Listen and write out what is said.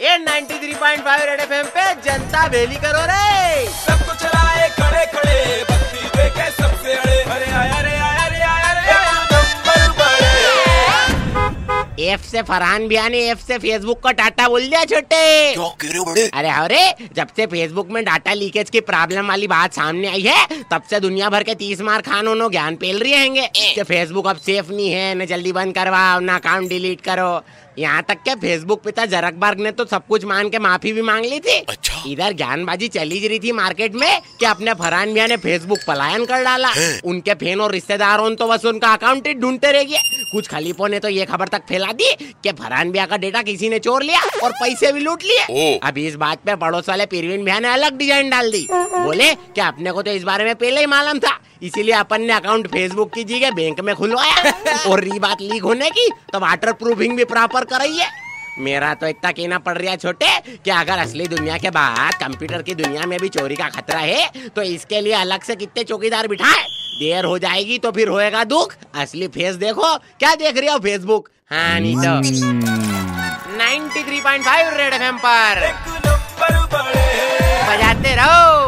ये 93.5 red FM पे जनता बेली करो रे। सबको चलाए खड़े खड़े बत्ती देखे सबसे अड़े। अरे आया रे आया रे आया रे नंबर बड़े। एफ से फरहान बियानी, एफ से फेसबुक का टाटा बोल दिया छोटे। क्यों कह रहे हो बड़े? अरे अरे, जब से फेसबुक में डाटा लीकेज की प्रॉब्लम वाली बात सामने आई है तब से दुनिया भर के 30 मार खानों नो ज्ञान पेल रही है। फेसबुक अब सेफ नहीं है, न जल्दी बंद करवाओ न अकाउंट डिलीट करो। यहाँ तक के फेसबुक पिता जरकबर्ग ने तो सब कुछ मान के माफी भी मांग ली थी। अच्छा। इधर ज्ञानबाजी चली रही थी मार्केट में कि अपने फरहान मियां ने फेसबुक पलायन कर डाला। उनके फैन और रिश्तेदारों तो बस उनका अकाउंट ही ढूंढते रह गए। कुछ खलीफों ने तो ये खबर तक फैला दी कि फरहान भैया का डेटा किसी ने चोर लिया और पैसे भी लूट लिए। अब इस बात पे पड़ोस वाले परवीन भैया ने अलग डिजाइन डाल दी। बोले कि अपने को तो इस बारे में पहले ही मालूम था, इसीलिए अपन ने अकाउंट फेसबुक की जगह बैंक में खुलवाया। और रही बात लीक होने की, तो वाटर प्रूफिंग भी प्रॉपर कराइए। मेरा तो इतना कहना पड़ रहा है छोटे कि अगर असली दुनिया के बाद कंप्यूटर की दुनिया में भी चोरी का खतरा है तो इसके लिए अलग से कितने चौकीदार बिठाए। देर हो जाएगी तो फिर होएगा दुख। असली फेस देखो। क्या देख रहे हो फेसबुक? हाँ नहीं तो 93.5 रेड एफएम पर बजाते रहो।